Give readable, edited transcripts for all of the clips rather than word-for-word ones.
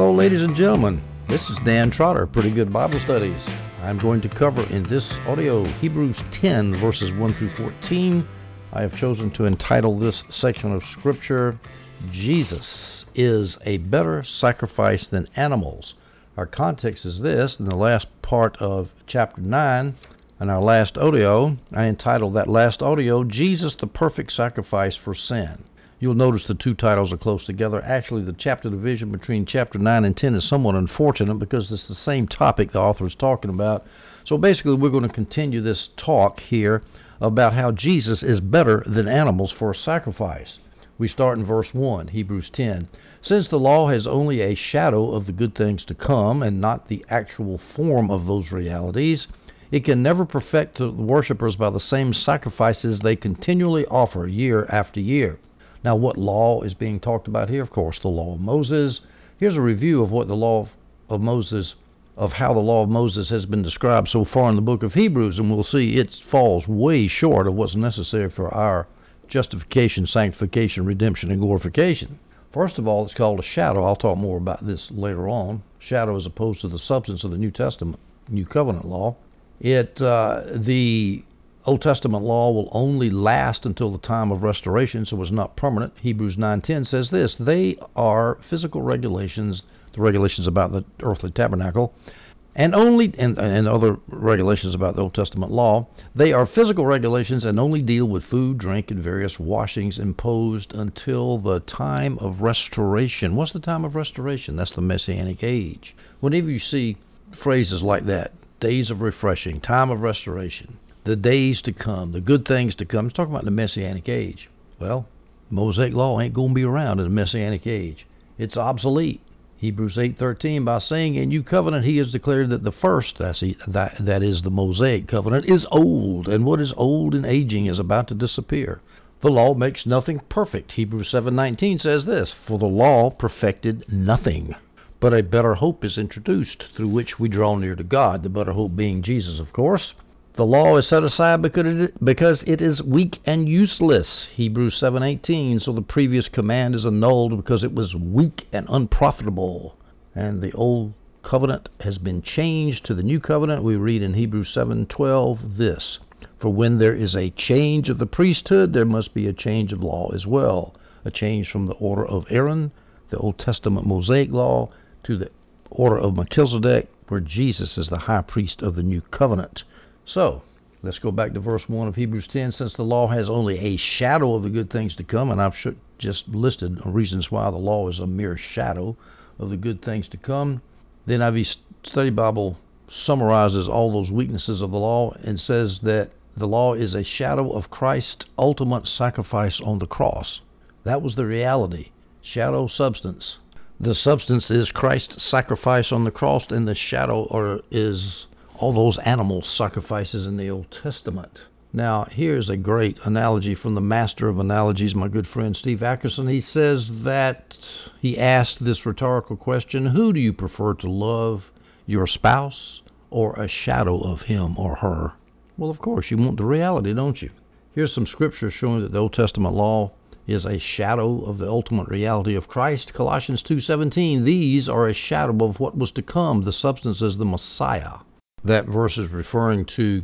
Hello, ladies and gentlemen. This is Dan Trotter, Pretty Good Bible Studies. I'm going to cover in this audio Hebrews 10, verses 1 through 14. I have chosen to entitle this section of Scripture, Jesus is a Better Sacrifice Than Animals. Our context is this. In the last part of chapter 9, in our last audio, I entitled that last audio, Jesus, the Perfect Sacrifice for Sin. You'll notice the two titles are close together. Actually, the chapter division between chapter 9 and 10 is somewhat unfortunate because it's the same topic the author is talking about. So basically, we're going to continue this talk here about how Jesus is better than animals for a sacrifice. We start in verse 1, Hebrews 10. Since the law has only a shadow of the good things to come and not the actual form of those realities, it can never perfect the worshipers by the same sacrifices they continually offer year after year. Now, what law is being talked about here? Of course, the law of Moses. Here's a review of what the law of Moses, of how the law of Moses has been described so far in the book of Hebrews, and we'll see it falls way short of what's necessary for our justification, sanctification, redemption, and glorification. First of all, it's called a shadow. I'll talk more about this later on. Shadow as opposed to the substance of the New Testament, New Covenant law. The Old Testament law will only last until the time of restoration, so it's not permanent. Hebrews 9:10 says this, they are physical regulations, the regulations about the earthly tabernacle, and other regulations about the Old Testament law. They are physical regulations and only deal with food, drink, and various washings imposed until the time of restoration. What's the time of restoration? That's the Messianic age. Whenever you see phrases like that, days of refreshing, time of restoration, the days to come, the good things to come. It's talking about the Messianic age. Well, Mosaic law ain't going to be around in the Messianic age. It's obsolete. Hebrews 8:13, by saying in new covenant, he has declared that the first, that is the Mosaic covenant, is old, and what is old and aging is about to disappear. The law makes nothing perfect. Hebrews 7:19 says this, for the law perfected nothing. But a better hope is introduced through which we draw near to God, the better hope being Jesus, of course. The law is set aside because it is weak and useless, Hebrews 7:18. So the previous command is annulled because it was weak and unprofitable. And the old covenant has been changed to the new covenant. We read in Hebrews 7:12 this, for when there is a change of the priesthood, there must be a change of law as well, a change from the order of Aaron, the Old Testament Mosaic law, to the order of Melchizedek, where Jesus is the high priest of the new covenant. So, let's go back to verse 1 of Hebrews 10. Since the law has only a shadow of the good things to come, and I've just listed reasons why the law is a mere shadow of the good things to come, the NIV Study Bible summarizes all those weaknesses of the law and says that the law is a shadow of Christ's ultimate sacrifice on the cross. That was the reality. Shadow, substance. The substance is Christ's sacrifice on the cross, and the shadow is all those animal sacrifices in the Old Testament. Now, here's a great analogy from the master of analogies, my good friend Steve Ackerson. He says that he asked this rhetorical question, who do you prefer to love, your spouse or a shadow of him or her? Well, of course, you want the reality, don't you? Here's some scripture showing that the Old Testament law is a shadow of the ultimate reality of Christ. Colossians 2:17, these are a shadow of what was to come. The substance is the Messiah. That verse is referring to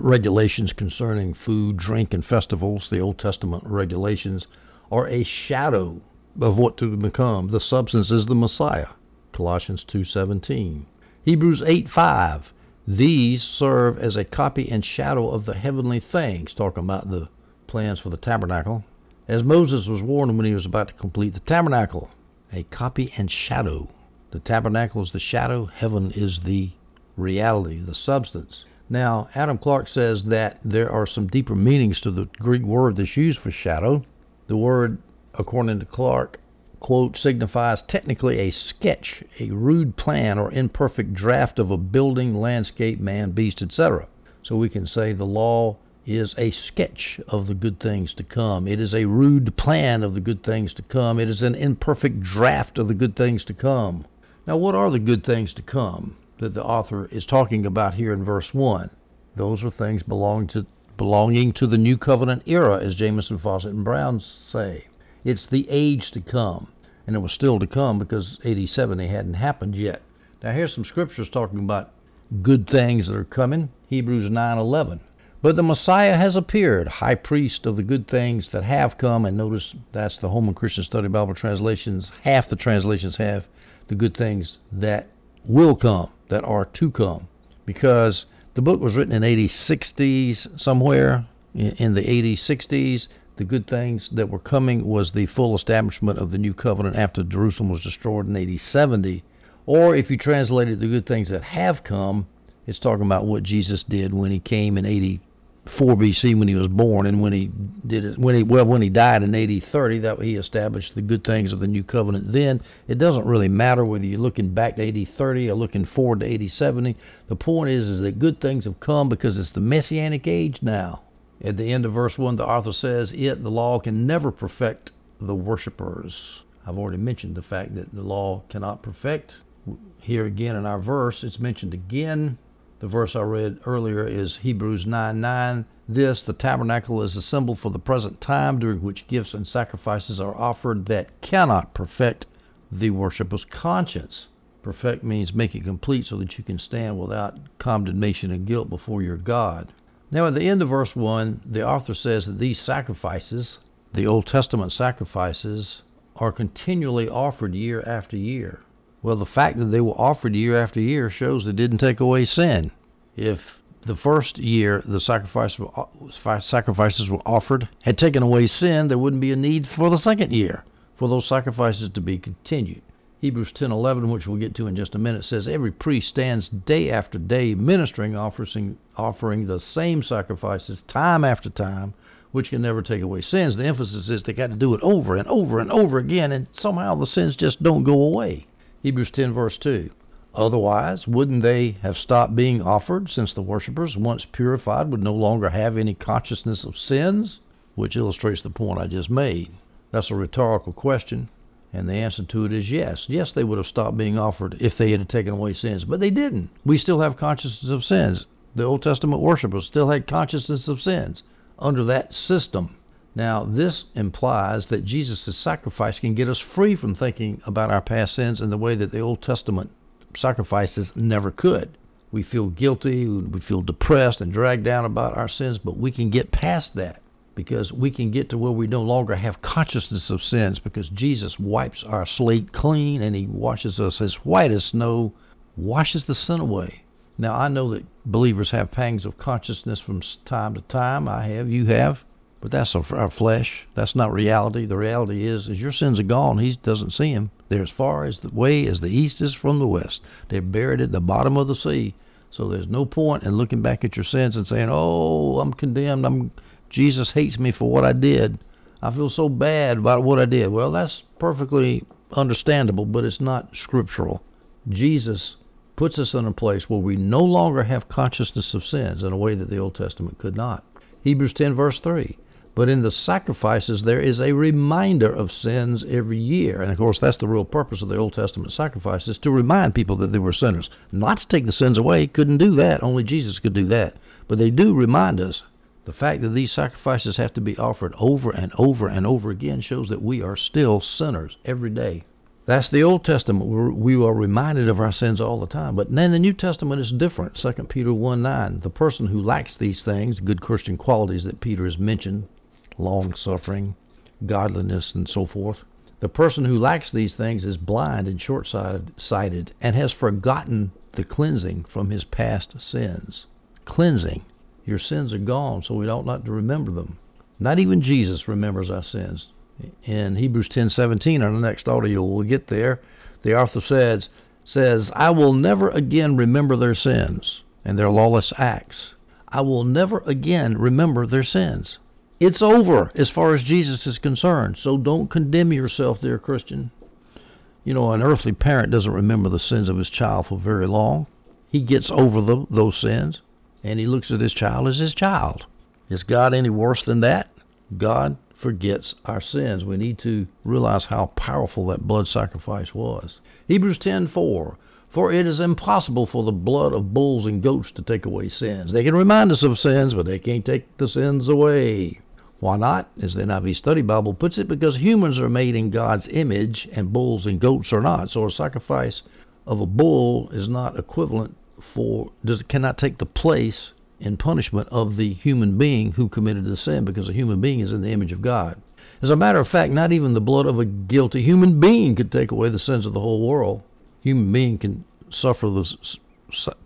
regulations concerning food, drink, and festivals. The Old Testament regulations are a shadow of what to become. The substance is the Messiah. Colossians 2:17. Hebrews 8:5. These serve as a copy and shadow of the heavenly things. Talking about the plans for the tabernacle. As Moses was warned when he was about to complete the tabernacle, a copy and shadow. The tabernacle is the shadow, heaven is the reality, the substance. Now, Adam Clark says that there are some deeper meanings to the Greek word that's used for shadow. The word, according to Clark, quote, signifies technically a sketch, a rude plan or imperfect draft of a building, landscape, man, beast, etc. So we can say the law is a sketch of the good things to come. It is a rude plan of the good things to come. It is an imperfect draft of the good things to come. Now, what are the good things to come that the author is talking about here in verse 1? Those are things belonging to the New Covenant era, as Jamieson, Fausset, and Brown say. It's the age to come. and it was still to come because 80-70 hadn't happened yet. Now here's some scriptures talking about good things that are coming. Hebrews 9:11. But the Messiah has appeared, high priest of the good things that have come. And notice that's the Holman Christian Study Bible translations. Half the translations have the good things that will come, that are to come. Because the book was written in 80-60s somewhere, in the 80-60s. The good things that were coming was the full establishment of the new covenant after Jerusalem was destroyed in 80-70. Or if you translated the good things that have come, it's talking about what Jesus did when he came in 84 B.C. when he was born, and when he did it, when he died in 80-30, that he established the good things of the new covenant. Then it doesn't really matter whether you're looking back to 80-30 or looking forward to 80-70. The point is that good things have come because it's the Messianic age now. At the end of verse 1, the author says, "Yet the law can never perfect the worshipers." I've already mentioned the fact that the law cannot perfect. Here again in our verse, it's mentioned again. The verse I read earlier is Hebrews 9:9. This, the tabernacle, is a symbol for the present time during which gifts and sacrifices are offered that cannot perfect the worshipper's conscience. Perfect means make it complete so that you can stand without condemnation and guilt before your God. Now at the end of verse 1, the author says that these sacrifices, the Old Testament sacrifices, are continually offered year after year. Well, the fact that they were offered year after year shows they didn't take away sin. If the first year the sacrifices were offered had taken away sin, there wouldn't be a need for the second year for those sacrifices to be continued. Hebrews 10:11, which we'll get to in just a minute, says, "Every priest stands day after day ministering, offering the same sacrifices time after time, which can never take away sins." The emphasis is they got to do it over and over and over again, and somehow the sins just don't go away. Hebrews 10:2, "Otherwise, wouldn't they have stopped being offered, since the worshipers, once purified, would no longer have any consciousness of sins?" Which illustrates the point I just made. That's a rhetorical question, and the answer to it is yes. Yes, they would have stopped being offered if they had taken away sins, but they didn't. We still have consciousness of sins. The Old Testament worshipers still had consciousness of sins under that system. Now, this implies that Jesus' sacrifice can get us free from thinking about our past sins in the way that the Old Testament sacrifices never could. We feel guilty, we feel depressed and dragged down about our sins, but we can get past that because we can get to where we no longer have consciousness of sins, because Jesus wipes our slate clean and he washes us as white as snow, washes the sin away. Now, I know that believers have pangs of consciousness from time to time. I have, you have. But that's our flesh. That's not reality. The reality is your sins are gone. He doesn't see them. They're as far as the way as the east is from the west. They're buried at the bottom of the sea. So there's no point in looking back at your sins and saying, "Oh, I'm condemned. Jesus hates me for what I did. I feel so bad about what I did." Well, that's perfectly understandable, but it's not scriptural. Jesus puts us in a place where we no longer have consciousness of sins in a way that the Old Testament could not. Hebrews 10:3. But in the sacrifices, there is a reminder of sins every year. And, of course, that's the real purpose of the Old Testament sacrifices, to remind people that they were sinners. Not to take the sins away. Couldn't do that. Only Jesus could do that. But they do remind us. The fact that these sacrifices have to be offered over and over and over again shows that we are still sinners every day. That's the Old Testament. We are reminded of our sins all the time. But then the New Testament is different. 2 Peter 1:9, the person who lacks these things, good Christian qualities that Peter has mentioned, long-suffering, godliness, and so forth. The person who lacks these things is blind and short-sighted and has forgotten the cleansing from his past sins. Cleansing. Your sins are gone, so we ought not to remember them. Not even Jesus remembers our sins. In Hebrews 10:17, on the next audio, we'll get there, the author says, "I will never again remember their sins and their lawless acts. I will never again remember their sins." It's over as far as Jesus is concerned, so don't condemn yourself, dear Christian. You know, an earthly parent doesn't remember the sins of his child for very long. He gets over those sins, and he looks at his child as his child. Is God any worse than that? God forgets our sins. We need to realize how powerful that blood sacrifice was. Hebrews 10:4, "For it is impossible for the blood of bulls and goats to take away sins." They can remind us of sins, but they can't take the sins away. Why not? As the NIV Study Bible puts it, because humans are made in God's image and bulls and goats are not. So a sacrifice of a bull is not equivalent for, cannot take the place in punishment of the human being who committed the sin, because a human being is in the image of God. As a matter of fact, not even the blood of a guilty human being could take away the sins of the whole world. Human being can suffer the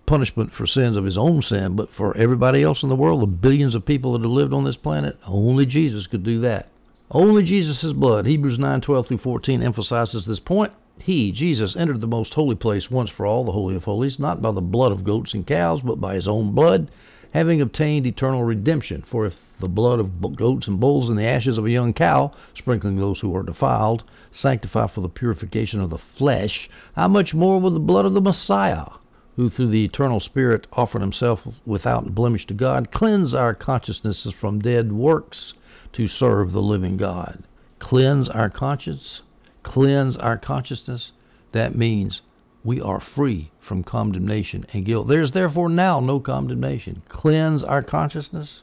punishment for sins of his own sin, but for everybody else in the world, the billions of people that have lived on this planet, only Jesus could do that. Only Jesus' blood. Hebrews 9:12 through 14 emphasizes this point. He, Jesus, entered the most holy place once for all, the Holy of Holies, not by the blood of goats and cows, but by his own blood, having obtained eternal redemption. For if the blood of goats and bulls and the ashes of a young cow, sprinkling those who are defiled, sanctify for the purification of the flesh, how much more will the blood of the Messiah, who through the eternal Spirit offered himself without blemish to God, cleanse our consciousnesses from dead works to serve the living God. Cleanse our conscience, cleanse our consciousness. That means we are free from condemnation and guilt. There is therefore now no condemnation. Cleanse our consciousness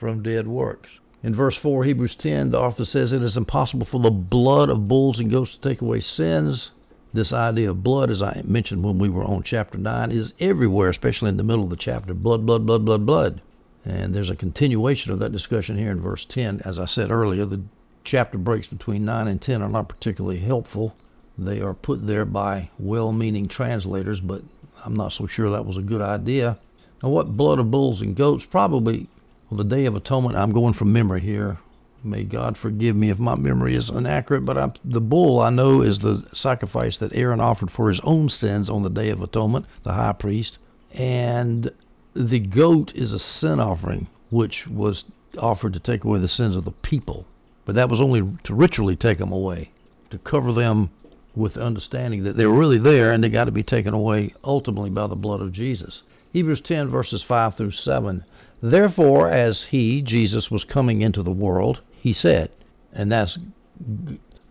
from dead works. In verse 4, Hebrews 10, the author says, it is impossible for the blood of bulls and goats to take away sins. This idea of blood, as I mentioned when we were on chapter 9, is everywhere, especially in the middle of the chapter. Blood, blood, blood, blood, blood. And there's a continuation of that discussion here in verse 10. As I said earlier, the chapter breaks between 9 and 10 are not particularly helpful. They are put there by well-meaning translators, but I'm not so sure that was a good idea. Now, what blood of bulls and goats? Probably on the Day of Atonement. I'm going from memory here. May God forgive me if my memory is inaccurate, but the bull I know is the sacrifice that Aaron offered for his own sins on the Day of Atonement, the high priest. And the goat is a sin offering, which was offered to take away the sins of the people. But that was only to ritually take them away, to cover them with the understanding that they were really there and they got to be taken away ultimately by the blood of Jesus. Hebrews 10 verses 5 through 7. Therefore, as he, Jesus, was coming into the world, he said, and that's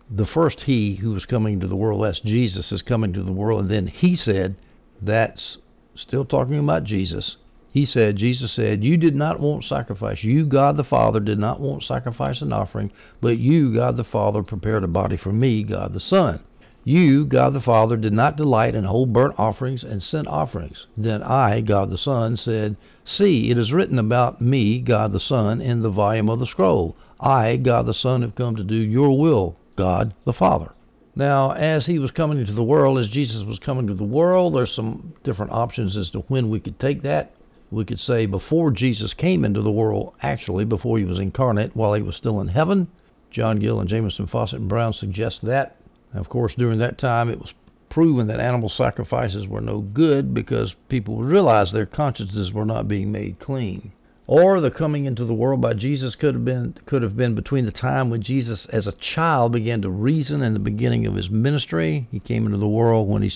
the first he who was coming to the world, that's Jesus is coming to the world, and then he said, that's still talking about Jesus. He said, Jesus said, you did not want sacrifice. You, God the Father, did not want sacrifice and offering, but you, God the Father, prepared a body for me, God the Son. You, God the Father, did not delight in whole burnt offerings and sin offerings. Then I, God the Son, said, see, it is written about me, God the Son, in the volume of the scroll. I, God the Son, have come to do your will, God the Father. Now, as he was coming into the world, as Jesus was coming to the world, there's some different options as to when we could take that. We could say before Jesus came into the world, actually, before he was incarnate, while he was still in heaven. John Gill and Jamieson, Fausset, and Brown suggest that. Of course, during that time, it was proven that animal sacrifices were no good because people realized their consciences were not being made clean. Or the coming into the world by Jesus could have been between the time when Jesus, as a child, began to reason and the beginning of his ministry. He came into the world when he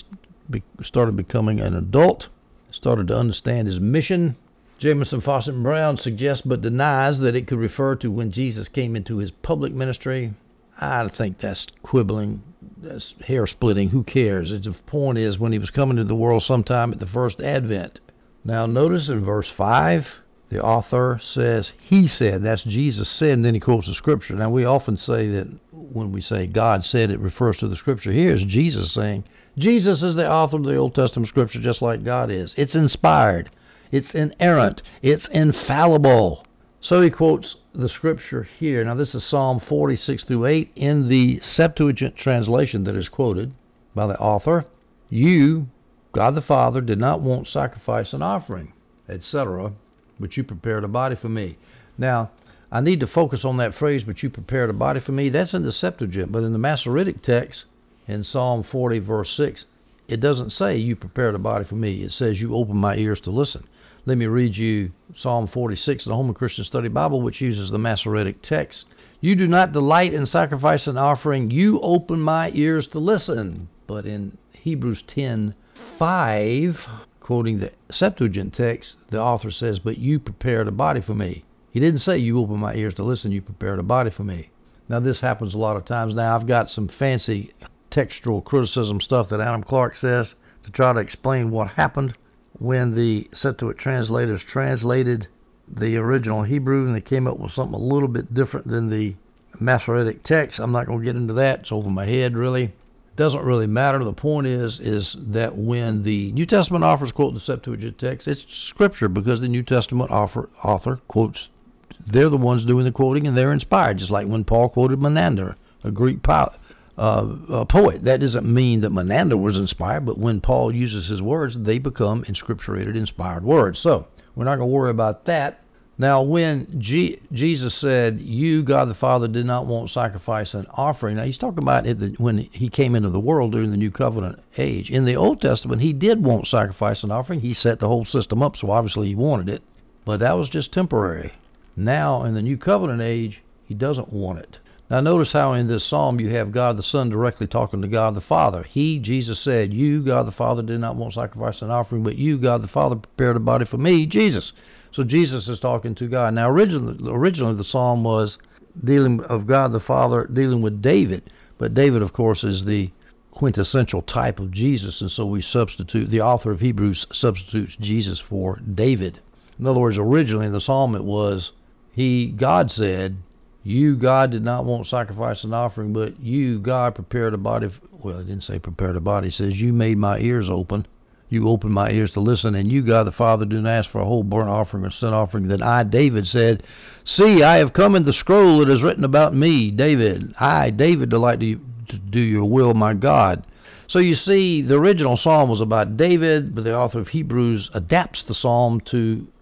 started becoming an adult, started to understand his mission. Jamieson, Fausset, and Brown suggests but denies that it could refer to when Jesus came into his public ministry. I think that's quibbling. That's hair-splitting. Who cares? The point is when he was coming to the world sometime at the first advent. Now notice in verse 5, the author says, he said. That's Jesus said, and then he quotes the Scripture. Now we often say that when we say God said, it refers to the Scripture. Here is Jesus saying. Jesus is the author of the Old Testament Scripture just like God is. It's inspired. It's inerrant. It's infallible. So he quotes the Scripture here. Now this is Psalm 46 through 8 in the Septuagint translation that is quoted by the author. You, God the Father, did not want sacrifice and offering, etc., but you prepared a body for me. Now, I need to focus on that phrase, but you prepared a body for me. That's in the Septuagint, but in the Masoretic text, in Psalm 40 verse 6, it doesn't say you prepared a body for me. It says you opened my ears to listen. Let me read you Psalm 46 in the Holman Christian Study Bible, which uses the Masoretic text. You do not delight in sacrifice and offering. You open my ears to listen. But in Hebrews 10:5, quoting the Septuagint text, the author says, but you prepared a body for me. He didn't say you opened my ears to listen. You prepared a body for me. Now, this happens a lot of times. Now, I've got some fancy textual criticism stuff that Adam Clark says to try to explain what happened when the Septuagint translators translated the original Hebrew, and they came up with something a little bit different than the Masoretic text. I'm not going to get into that. It's over my head, really. Doesn't really matter. The point is that when the New Testament authors quote the Septuagint text, it's Scripture, because the New Testament author quotes. They're the ones doing the quoting, and they're inspired, just like when Paul quoted Menander, a Greek poet. That doesn't mean that Menander was inspired, but when Paul uses his words, they become inscripturated, inspired words. So we're not going to worry about that. Now, when Jesus said, "You, God the Father, did not want sacrifice and offering," now he's talking about it when he came into the world during the New Covenant age. In the Old Testament, he did want sacrifice and offering. He set the whole system up, so obviously he wanted it. But that was just temporary. Now, in the New Covenant age, he doesn't want it. Now, notice how in this psalm you have God the Son directly talking to God the Father. Jesus said, "You, God the Father, did not want sacrifice and offering, but you, God the Father, prepared a body for me, Jesus." So Jesus is talking to God. Now, originally the psalm was dealing of God the Father dealing with David, but David, of course, is the quintessential type of Jesus, and so we substitute, the author of Hebrews substitutes Jesus for David. In other words, originally in the psalm it was, God said, "You, God, did not want sacrifice and offering, but you, God, prepared a body." Well, it didn't say prepared a body. It says, "You made my ears open. You opened my ears to listen, and you, God the Father, do not ask for a whole burnt offering or sin offering. Then I, David, said, 'See, I have come in the scroll that is written about me, David. I, David, delight to do your will, my God.'" So you see, the original psalm was about David, but the author of Hebrews adapts the psalm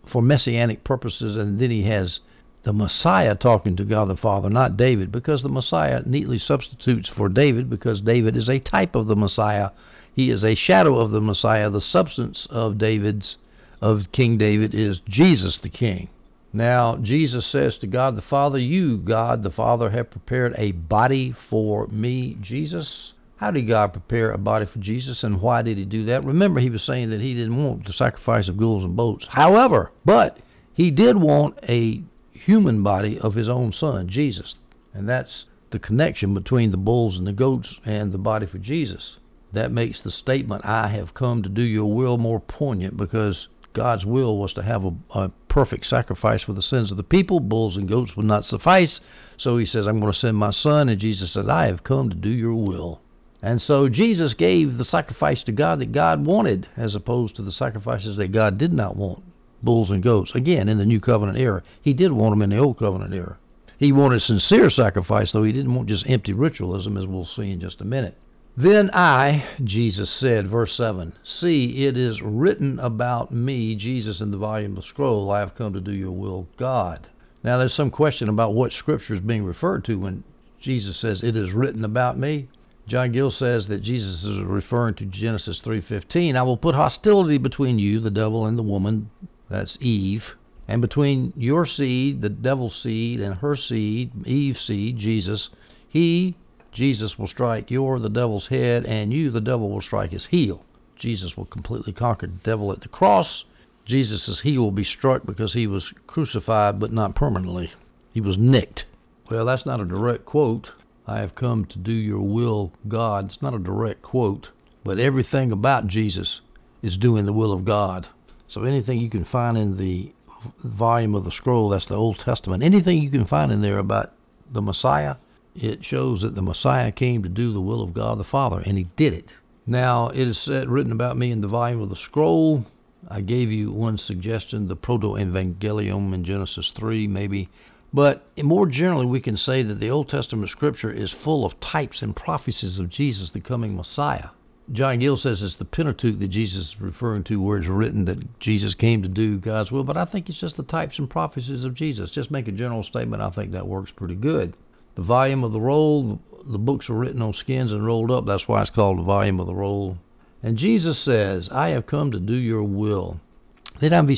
for messianic purposes, and then he has the Messiah talking to God the Father, not David, because the Messiah neatly substitutes for David, because David is a type of the Messiah. He is a shadow of the Messiah. The substance of King David is Jesus the King. Now, Jesus says to God the Father, "You, God the Father, have prepared a body for me, Jesus." How did God prepare a body for Jesus, and why did he do that? Remember, he was saying that he didn't want the sacrifice of bulls and goats. However, but he did want a human body of his own son, Jesus. And that's the connection between the bulls and the goats and the body for Jesus. That makes the statement, "I have come to do your will," more poignant, because God's will was to have a perfect sacrifice for the sins of the people. Bulls and goats would not suffice. So he says, "I'm going to send my son." And Jesus says, "I have come to do your will." And so Jesus gave the sacrifice to God that God wanted, as opposed to the sacrifices that God did not want. Bulls and goats, again, in the New Covenant era. He did want them in the Old Covenant era. He wanted sincere sacrifice, though he didn't want just empty ritualism, as we'll see in just a minute. "Then I," Jesus said, verse 7, "See, it is written about me, Jesus, in the volume of the scroll, I have come to do your will, God." Now, there's some question about what Scripture is being referred to when Jesus says, "It is written about me." John Gill says that Jesus is referring to Genesis 3:15. "I will put hostility between you, the devil, and the woman," that's Eve, "and between your seed, the devil's seed, and her seed," Eve's seed, Jesus. "He," Jesus, "will strike the devil's head, and you, the devil, will strike his heel." Jesus will completely conquer the devil at the cross. Jesus' heel will be struck because he was crucified, but not permanently. He was nicked. Well, that's not a direct quote. "I have come to do your will, God." It's not a direct quote, but everything about Jesus is doing the will of God. So anything you can find in the volume of the scroll, that's the Old Testament, anything you can find in there about the Messiah, it shows that the Messiah came to do the will of God the Father, and he did it. Now, it is said, "Written about me in the volume of the scroll." I gave you one suggestion, the Proto-Evangelium in Genesis 3, maybe. But more generally, we can say that the Old Testament Scripture is full of types and prophecies of Jesus, the coming Messiah. John Gill says it's the Pentateuch that Jesus is referring to, where it's written that Jesus came to do God's will, but I think it's just the types and prophecies of Jesus. Just make a general statement. I think that works pretty good. The volume of the roll, the books are written on skins and rolled up. That's why it's called the volume of the roll. And Jesus says, "I have come to do your will." The NIV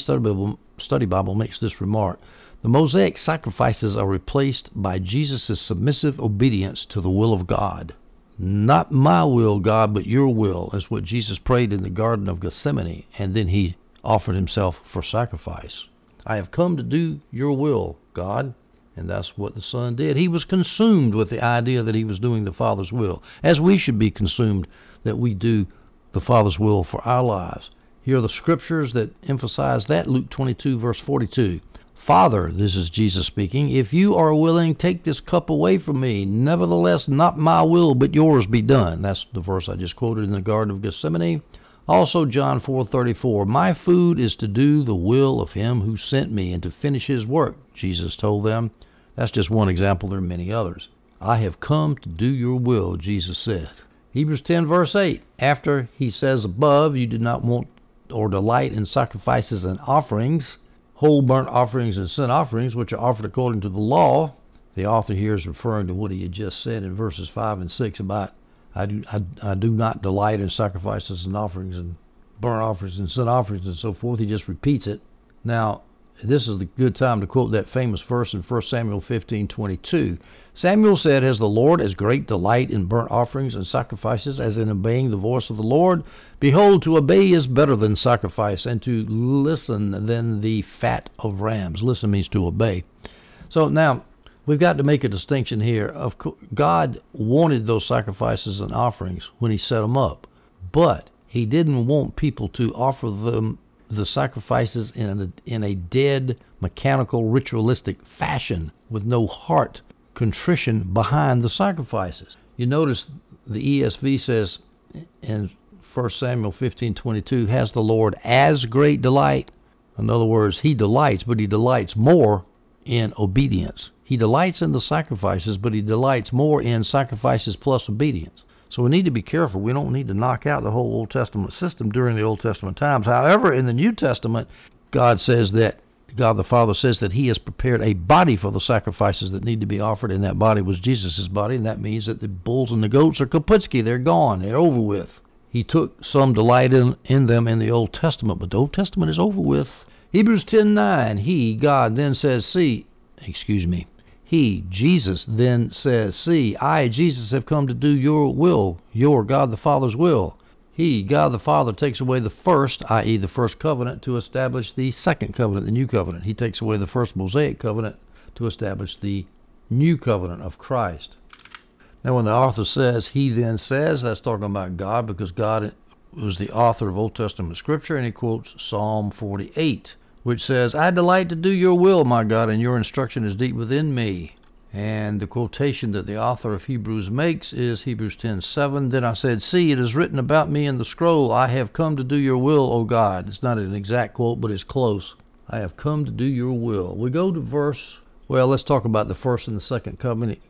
Study Bible makes this remark: "The Mosaic sacrifices are replaced by Jesus' submissive obedience to the will of God. Not my will, God, but your will," is what Jesus prayed in the Garden of Gethsemane, and then he offered himself for sacrifice. "I have come to do your will, God," and that's what the Son did. He was consumed with the idea that he was doing the Father's will, as we should be consumed that we do the Father's will for our lives. Here are the scriptures that emphasize that. Luke 22, verse 42. Father, this is Jesus speaking, if you are willing, take this cup away from me. Nevertheless, not my will, but yours be done. That's the verse I just quoted in the Garden of Gethsemane. Also, John 4:34, my food is to do the will of him who sent me and to finish his work, Jesus told them. That's just one example. There are many others. I have come to do your will, Jesus said. Hebrews 10:8, after he says above, you do not want or delight in sacrifices and offerings, whole burnt offerings and sin offerings, which are offered according to the law. The author here is referring to what he had just said in verses 5 and 6 about I do not delight in sacrifices and offerings and burnt offerings and sin offerings and so forth. He just repeats it. Now, this is the good time to quote that famous verse in 1 Samuel 15:22. Samuel said, has the Lord as great delight in burnt offerings and sacrifices as in obeying the voice of the Lord? Behold, to obey is better than sacrifice, and to listen than the fat of rams. Listen means to obey. So now, we've got to make a distinction here. Of course, God wanted those sacrifices and offerings when he set them up, but he didn't want people to offer them the sacrifices in a dead, mechanical, ritualistic fashion with no heart contrition behind the sacrifices. You notice the ESV says in 1 Samuel 15:22, has the Lord as great delight? In other words, he delights, but he delights more in obedience. He delights in the sacrifices, but he delights more in sacrifices plus obedience. So we need to be careful. We don't need to knock out the whole Old Testament system during the Old Testament times. However, in the New Testament, God the Father says that he has prepared a body for the sacrifices that need to be offered, and that body was Jesus' body, and that means that the bulls and the goats are kaputski. They're gone. They're over with. He took some delight in them in the Old Testament, but the Old Testament is over with. Hebrews 10:9, Jesus then says, see, I, Jesus, have come to do your will, your God the Father's will. He, God the Father, takes away the first, i.e. the first covenant, to establish the second covenant, the new covenant. He takes away the first Mosaic covenant to establish the new covenant of Christ. Now when the author says, he then says, that's talking about God, because God was the author of Old Testament Scripture, and he quotes Psalm 48. Which says, I delight to do your will, my God, and your instruction is deep within me. And the quotation that the author of Hebrews makes is Hebrews 10:7. Then I said, see, it is written about me in the scroll, I have come to do your will, O God. It's not an exact quote, but it's close. I have come to do your will. We go to let's talk about the first and the second covenant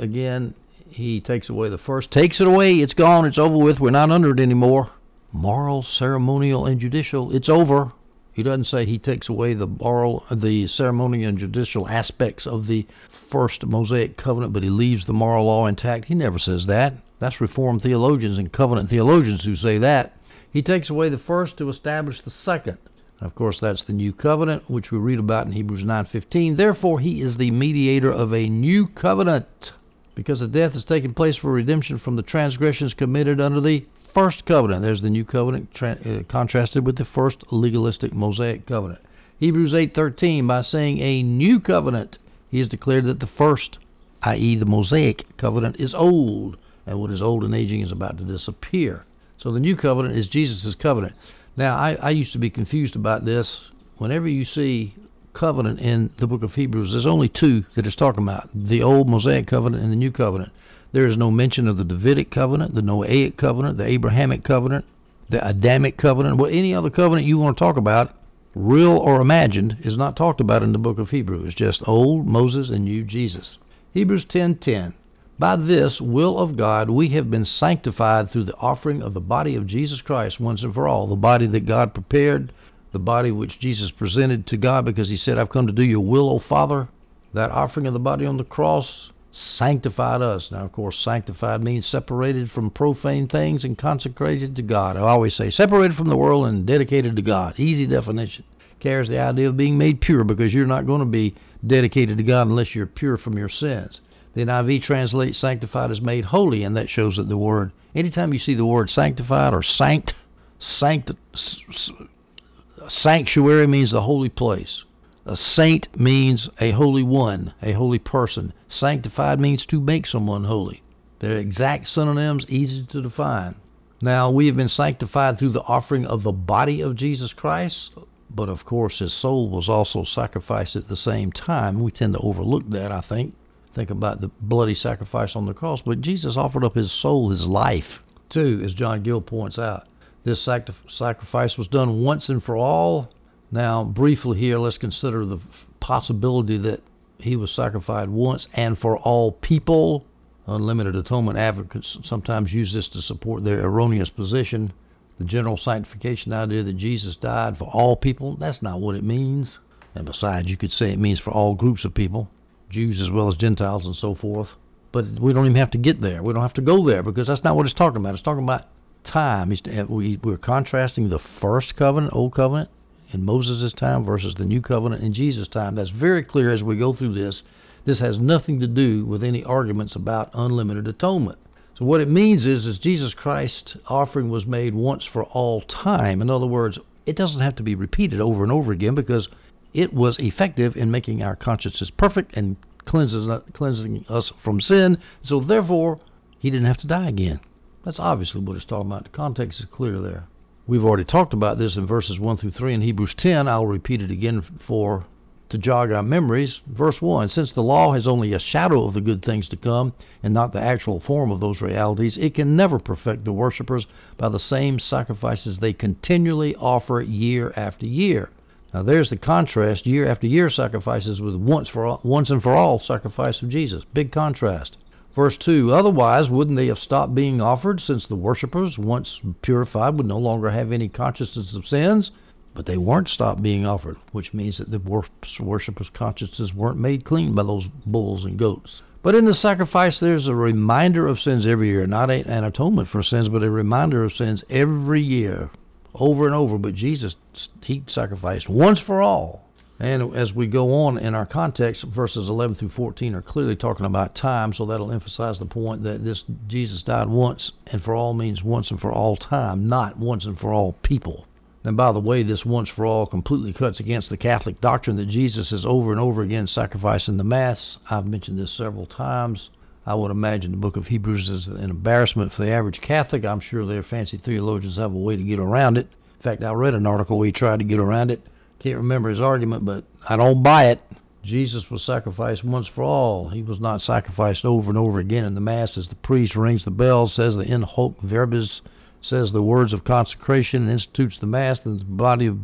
again. He takes away the first, takes it away, it's gone, it's over with, we're not under it anymore. Moral, ceremonial, and judicial, it's over. He doesn't say he takes away the ceremonial and judicial aspects of the first Mosaic covenant, but he leaves the moral law intact. He never says that. That's Reformed theologians and covenant theologians who say that. He takes away the first to establish the second. And of course, that's the new covenant, which we read about in Hebrews 9:15. Therefore, he is the mediator of a new covenant, because the death has taken place for redemption from the transgressions committed under the first covenant. There's the new covenant contrasted with the first legalistic Mosaic covenant. Hebrews 8:13, by saying a new covenant, he has declared that the first, i.e. the Mosaic covenant, is old, and what is old and aging is about to disappear. So the new covenant is Jesus' covenant. Now, I used to be confused about this. Whenever you see covenant in the book of Hebrews, there's only two that it's talking about, the old Mosaic covenant and the new covenant. There is no mention of the Davidic covenant, the Noahic covenant, the Abrahamic covenant, the Adamic covenant. Well, any other covenant you want to talk about, real or imagined, is not talked about in the book of Hebrews. It's just old Moses and new Jesus. Hebrews 10:10. By this will of God we have been sanctified through the offering of the body of Jesus Christ once and for all, the body that God prepared, the body which Jesus presented to God because he said, I've come to do your will, O Father. That offering of the body on the cross sanctified us. Now, of course, sanctified means separated from profane things and consecrated to God. I always say separated from the world and dedicated to God. Easy definition. Carries the idea of being made pure because you're not going to be dedicated to God unless you're pure from your sins. The NIV translates sanctified as made holy, and that shows that the word, anytime you see the word sanctified or sanctuary means the holy place. A saint means a holy one, a holy person. Sanctified means to make someone holy. They're exact synonyms, easy to define. Now, we have been sanctified through the offering of the body of Jesus Christ. But of course, his soul was also sacrificed at the same time. We tend to overlook that, I think. Think about the bloody sacrifice on the cross. But Jesus offered up his soul, his life, too, as John Gill points out. This sacrifice was done once and for all. Now, briefly here, let's consider the possibility that he was sacrificed once and for all people. Unlimited atonement advocates sometimes use this to support their erroneous position. The general sanctification idea that Jesus died for all people, that's not what it means. And besides, you could say it means for all groups of people, Jews as well as Gentiles and so forth. But we don't even have to get there. We don't have to go there because that's not what it's talking about. It's talking about time. We're contrasting the first covenant, Old Covenant, in Moses' time versus the new covenant in Jesus' time. That's very clear as we go through this. This has nothing to do with any arguments about unlimited atonement. So what it means is Jesus Christ's offering was made once for all time. In other words, it doesn't have to be repeated over and over again because it was effective in making our consciences perfect and cleansing us from sin. So therefore, he didn't have to die again. That's obviously what it's talking about. The context is clear there. We've already talked about this in verses 1 through 3 in Hebrews 10. I'll repeat it again to jog our memories. Verse 1, since the law has only a shadow of the good things to come and not the actual form of those realities, it can never perfect the worshipers by the same sacrifices they continually offer year after year. Now there's the contrast, year after year sacrifices with once and for all sacrifice of Jesus. Big contrast. Verse 2, otherwise wouldn't they have stopped being offered, since the worshipers, once purified, would no longer have any consciousness of sins? But they weren't stopped being offered, which means that the worshipers' consciences weren't made clean by those bulls and goats. But in the sacrifice, there's a reminder of sins every year, not an atonement for sins, but a reminder of sins every year, over and over. But Jesus, he sacrificed once for all. And as we go on in our context, verses 11 through 14 are clearly talking about time, so that'll emphasize the point that this Jesus died once and for all means once and for all time, not once and for all people. And by the way, this once for all completely cuts against the Catholic doctrine that Jesus is over and over again sacrificing the Mass. I've mentioned this several times. I would imagine the book of Hebrews is an embarrassment for the average Catholic. I'm sure their fancy theologians have a way to get around it. In fact, I read an article where he tried to get around it. Can't remember his argument, but I don't buy it. Jesus was sacrificed once for all. He was not sacrificed over and over again in the Mass as the priest rings the bell, says the in hoc verbis, says the words of consecration, and institutes the Mass, and the body of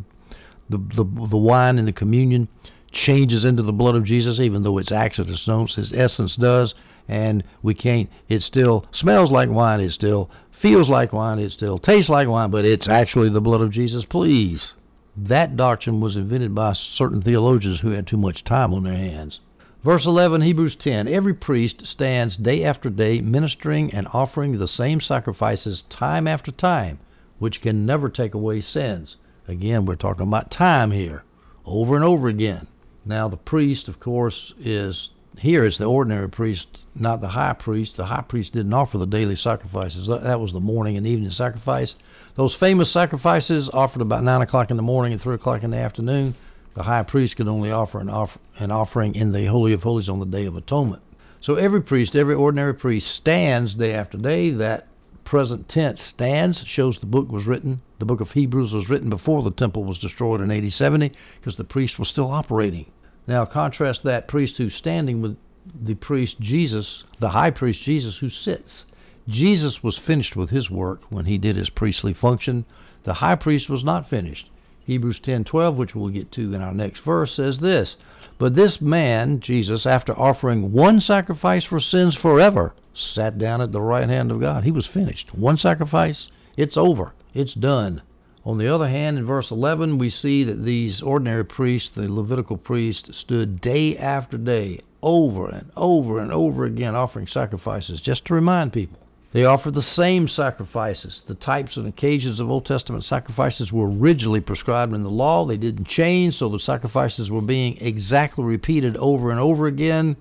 the wine and the communion changes into the blood of Jesus, even though its accidents don't, his essence does, and we can't, it still smells like wine, it still feels like wine, it still tastes like wine, but it's actually the blood of Jesus, please. That doctrine was invented by certain theologians who had too much time on their hands. Verse 11, Hebrews 10, every priest stands day after day ministering and offering the same sacrifices time after time, which can never take away sins. Again, we're talking about time here, over and over again. Now, the priest, of course, is the ordinary priest, not the high priest. The high priest didn't offer the daily sacrifices. That was the morning and evening sacrifice. Those famous sacrifices offered about 9 o'clock in the morning and 3 o'clock in the afternoon. The high priest could only offer an offering in the Holy of Holies on the Day of Atonement. So every priest, every ordinary priest, stands day after day. That present tense, stands, shows the book was written. The book of Hebrews was written before the temple was destroyed in AD 70 because the priest was still operating. Now contrast that priest who's standing with the priest Jesus, the high priest Jesus, who sits. Jesus was finished with his work when he did his priestly function. The high priest was not finished. Hebrews 10:12, which we'll get to in our next verse, says this, but this man, Jesus, after offering one sacrifice for sins forever, sat down at the right hand of God. He was finished. One sacrifice, it's over. It's done. On the other hand, in verse 11, we see that these ordinary priests, the Levitical priests, stood day after day, over and over and over again, offering sacrifices, just to remind people. They offered the same sacrifices. The types and occasions of Old Testament sacrifices were rigidly prescribed in the law. They didn't change, so the sacrifices were being exactly repeated over and over again.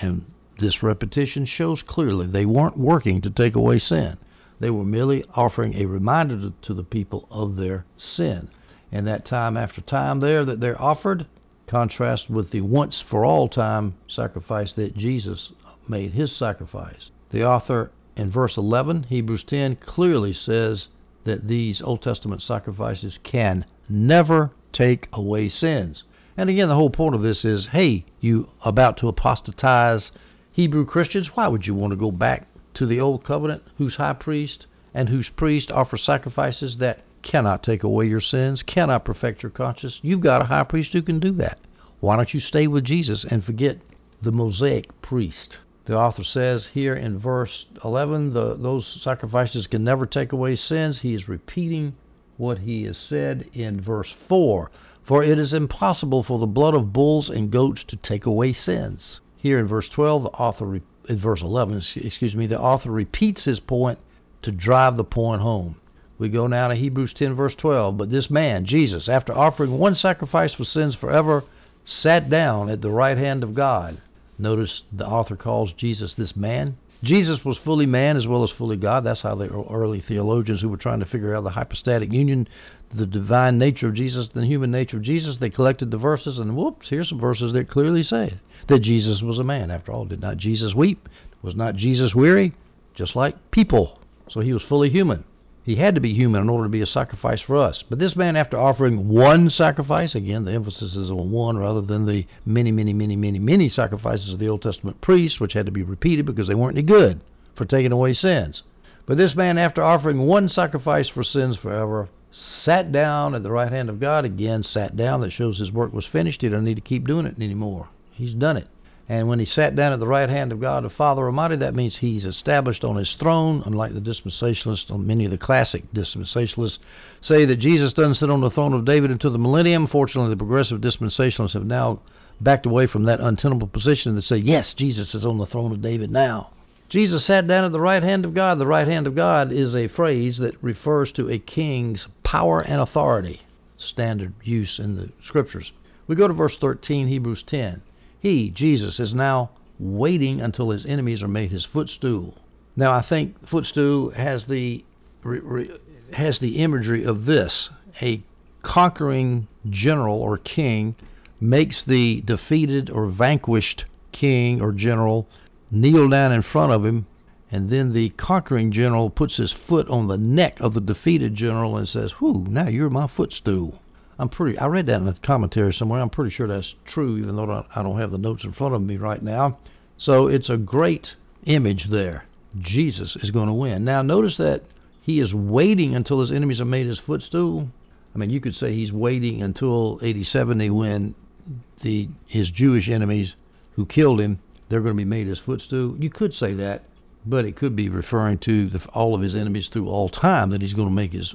And this repetition shows clearly they weren't working to take away sin. They were merely offering a reminder to the people of their sin. And that time after time there that they're offered contrasts with the once-for-all time sacrifice that Jesus made his sacrifice. The author in verse 11, Hebrews 10, clearly says that these Old Testament sacrifices can never take away sins. And again, the whole point of this is, hey, you about to apostatize Hebrew Christians, why would you want to go back to the old covenant, whose high priest and whose priest offer sacrifices that cannot take away your sins, cannot perfect your conscience? You've got a high priest who can do that. Why don't you stay with Jesus and forget the Mosaic priest? The author says here in verse 11, those sacrifices can never take away sins. He is repeating what he has said in verse 4. For it is impossible for the blood of bulls and goats to take away sins. Here in verse 12, the author repeats his point to drive the point home. We go now to Hebrews 10, verse 12. But this man, Jesus, after offering one sacrifice for sins forever, sat down at the right hand of God. Notice the author calls Jesus this man. Jesus was fully man as well as fully God. That's how the early theologians who were trying to figure out the hypostatic union, the divine nature of Jesus, the human nature of Jesus, they collected the verses and whoops, here's some verses that clearly say that Jesus was a man. After all, did not Jesus weep? Was not Jesus weary? Just like people. So he was fully human. He had to be human in order to be a sacrifice for us. But this man, after offering one sacrifice, again, the emphasis is on one rather than the many, many, many, many, many sacrifices of the Old Testament priests, which had to be repeated because they weren't any good for taking away sins. But this man, after offering one sacrifice for sins forever, sat down at the right hand of God. Again, sat down. That shows his work was finished. He doesn't need to keep doing it anymore. He's done it. And when he sat down at the right hand of God, the Father Almighty, that means he's established on his throne, unlike the dispensationalists, many of the classic dispensationalists say that Jesus doesn't sit on the throne of David until the millennium. Fortunately, the progressive dispensationalists have now backed away from that untenable position and they say, yes, Jesus is on the throne of David now. Jesus sat down at the right hand of God. The right hand of God is a phrase that refers to a king's power and authority, standard use in the scriptures. We go to verse 13, Hebrews 10. He, Jesus, is now waiting until his enemies are made his footstool. Now, I think footstool has the imagery of this. A conquering general or king makes the defeated or vanquished king or general kneel down in front of him, and then the conquering general puts his foot on the neck of the defeated general and says, whew, now you're my footstool. I read that in a commentary somewhere. I'm pretty sure that's true, even though I don't have the notes in front of me right now. So it's a great image there. Jesus is going to win. Now notice that he is waiting until his enemies are made his footstool. I mean, you could say he's waiting until 80-70 when his Jewish enemies who killed him, they're going to be made his footstool. You could say that, but it could be referring to all of his enemies through all time that he's going to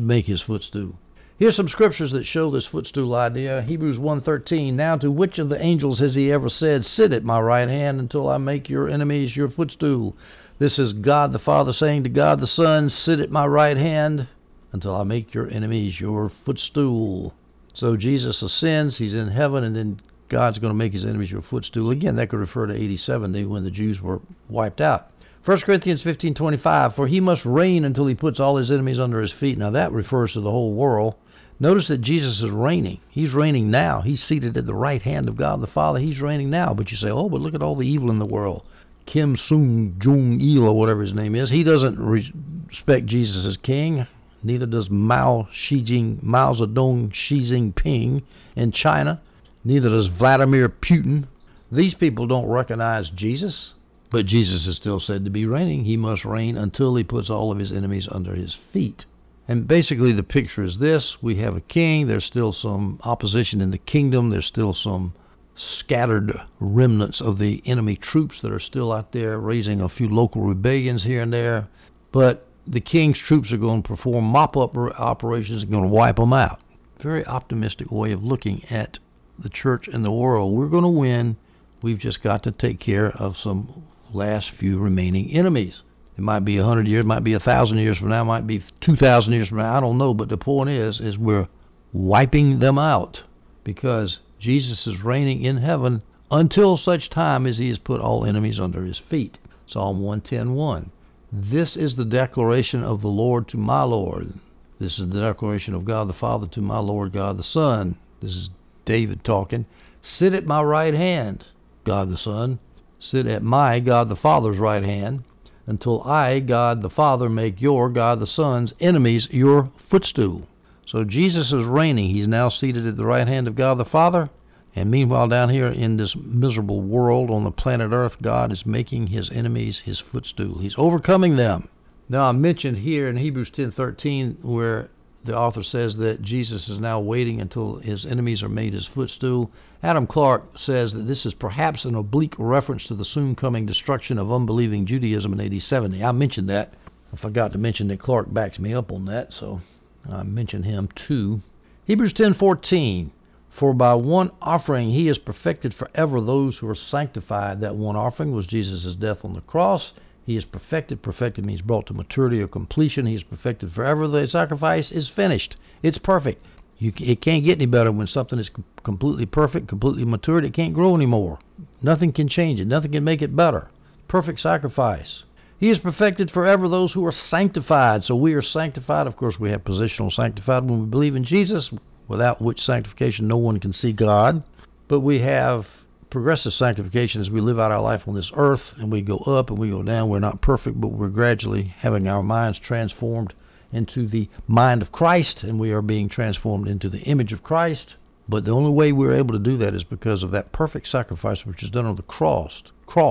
make his footstool. Here's some scriptures that show this footstool idea. Hebrews 1:13. Now to which of the angels has he ever said, sit at my right hand until I make your enemies your footstool? This is God the Father saying to God the Son, sit at my right hand until I make your enemies your footstool. So Jesus ascends, he's in heaven, and then God's going to make his enemies your footstool. Again, that could refer to 80-70 when the Jews were wiped out. 1 Corinthians 15:25. For he must reign until he puts all his enemies under his feet. Now that refers to the whole world. Notice that Jesus is reigning. He's reigning now. He's seated at the right hand of God the Father. He's reigning now. But you say, oh, but look at all the evil in the world. Kim Sung Jong Il or whatever his name is. He doesn't respect Jesus as king. Neither does Mao Zedong Xi Jinping in China. Neither does Vladimir Putin. These people don't recognize Jesus. But Jesus is still said to be reigning. He must reign until he puts all of his enemies under his feet. And basically the picture is this. We have a king. There's still some opposition in the kingdom. There's still some scattered remnants of the enemy troops that are still out there raising a few local rebellions here and there. But the king's troops are going to perform mop-up operations and going to wipe them out. Very optimistic way of looking at the church and the world. We're going to win. We've just got to take care of some last few remaining enemies. It might be 100 years, might be 1,000 years from now, might be 2,000 years from now. I don't know, but the point is we're wiping them out because Jesus is reigning in heaven until such time as he has put all enemies under his feet. Psalm 110:1. This is the declaration of the Lord to my Lord. This is the declaration of God the Father to my Lord God the Son. This is David talking. Sit at my right hand, God the Son. Sit at my, God the Father's right hand, until I, God the Father, make your, God the Son's, enemies your footstool. So Jesus is reigning. He's now seated at the right hand of God the Father. And meanwhile, down here in this miserable world on the planet Earth, God is making his enemies his footstool. He's overcoming them. Now, I mentioned here in Hebrews 10:13 where the author says that Jesus is now waiting until his enemies are made his footstool. Adam Clark says that this is perhaps an oblique reference to the soon coming destruction of unbelieving Judaism in AD 70. I mentioned that. I forgot to mention that Clark backs me up on that, so I mention him too. Hebrews 10:14. For by one offering he has perfected forever those who are sanctified. That one offering was Jesus' death on the cross. He is perfected. Perfected means brought to maturity or completion. He is perfected forever. The sacrifice is finished. It's perfect. It can't get any better when something is completely perfect, completely matured. It can't grow anymore. Nothing can change it. Nothing can make it better. Perfect sacrifice. He is perfected forever those who are sanctified. So we are sanctified. Of course, we have positional sanctified when we believe in Jesus, without which sanctification no one can see God. But we have progressive sanctification as we live out our life on this earth, and we go up and we go down. We're not perfect, but we're gradually having our minds transformed into the mind of Christ, and we are being transformed into the image of Christ. But the only way we're able to do that is because of that perfect sacrifice which is done on the cross.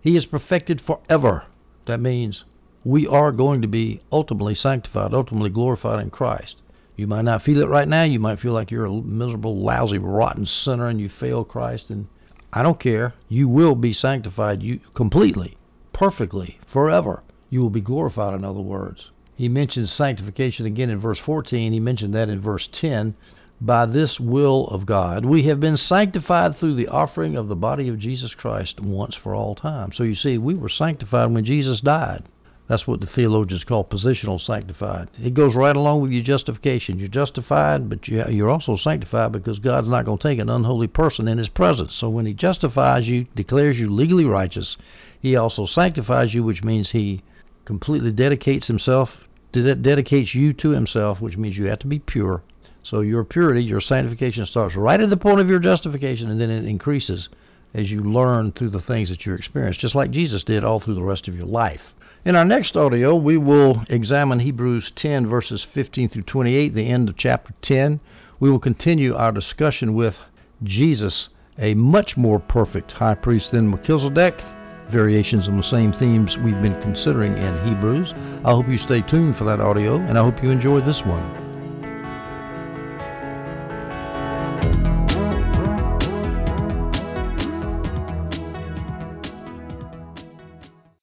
He is perfected forever. That means we are going to be ultimately sanctified, ultimately glorified in Christ. You might not feel it right now. You might feel like you're a miserable, lousy, rotten sinner and you fail Christ, and I don't care. You will be sanctified completely, perfectly, forever. You will be glorified, in other words. He mentions sanctification again in verse 14. He mentioned that in verse 10. By this will of God, we have been sanctified through the offering of the body of Jesus Christ once for all time. So you see, we were sanctified when Jesus died. That's what the theologians call positional sanctified. It goes right along with your justification. You're justified, but you're also sanctified because God's not going to take an unholy person in his presence. So when he justifies you, declares you legally righteous, he also sanctifies you, which means he completely dedicates you to himself, which means you have to be pure. So your purity, your sanctification starts right at the point of your justification, and then it increases as you learn through the things that you experience, just like Jesus did all through the rest of your life. In our next audio, we will examine Hebrews 10, verses 15 through 28, the end of chapter 10. We will continue our discussion with Jesus, a much more perfect high priest than Melchizedek, variations on the same themes we've been considering in Hebrews. I hope you stay tuned for that audio, and I hope you enjoy this one.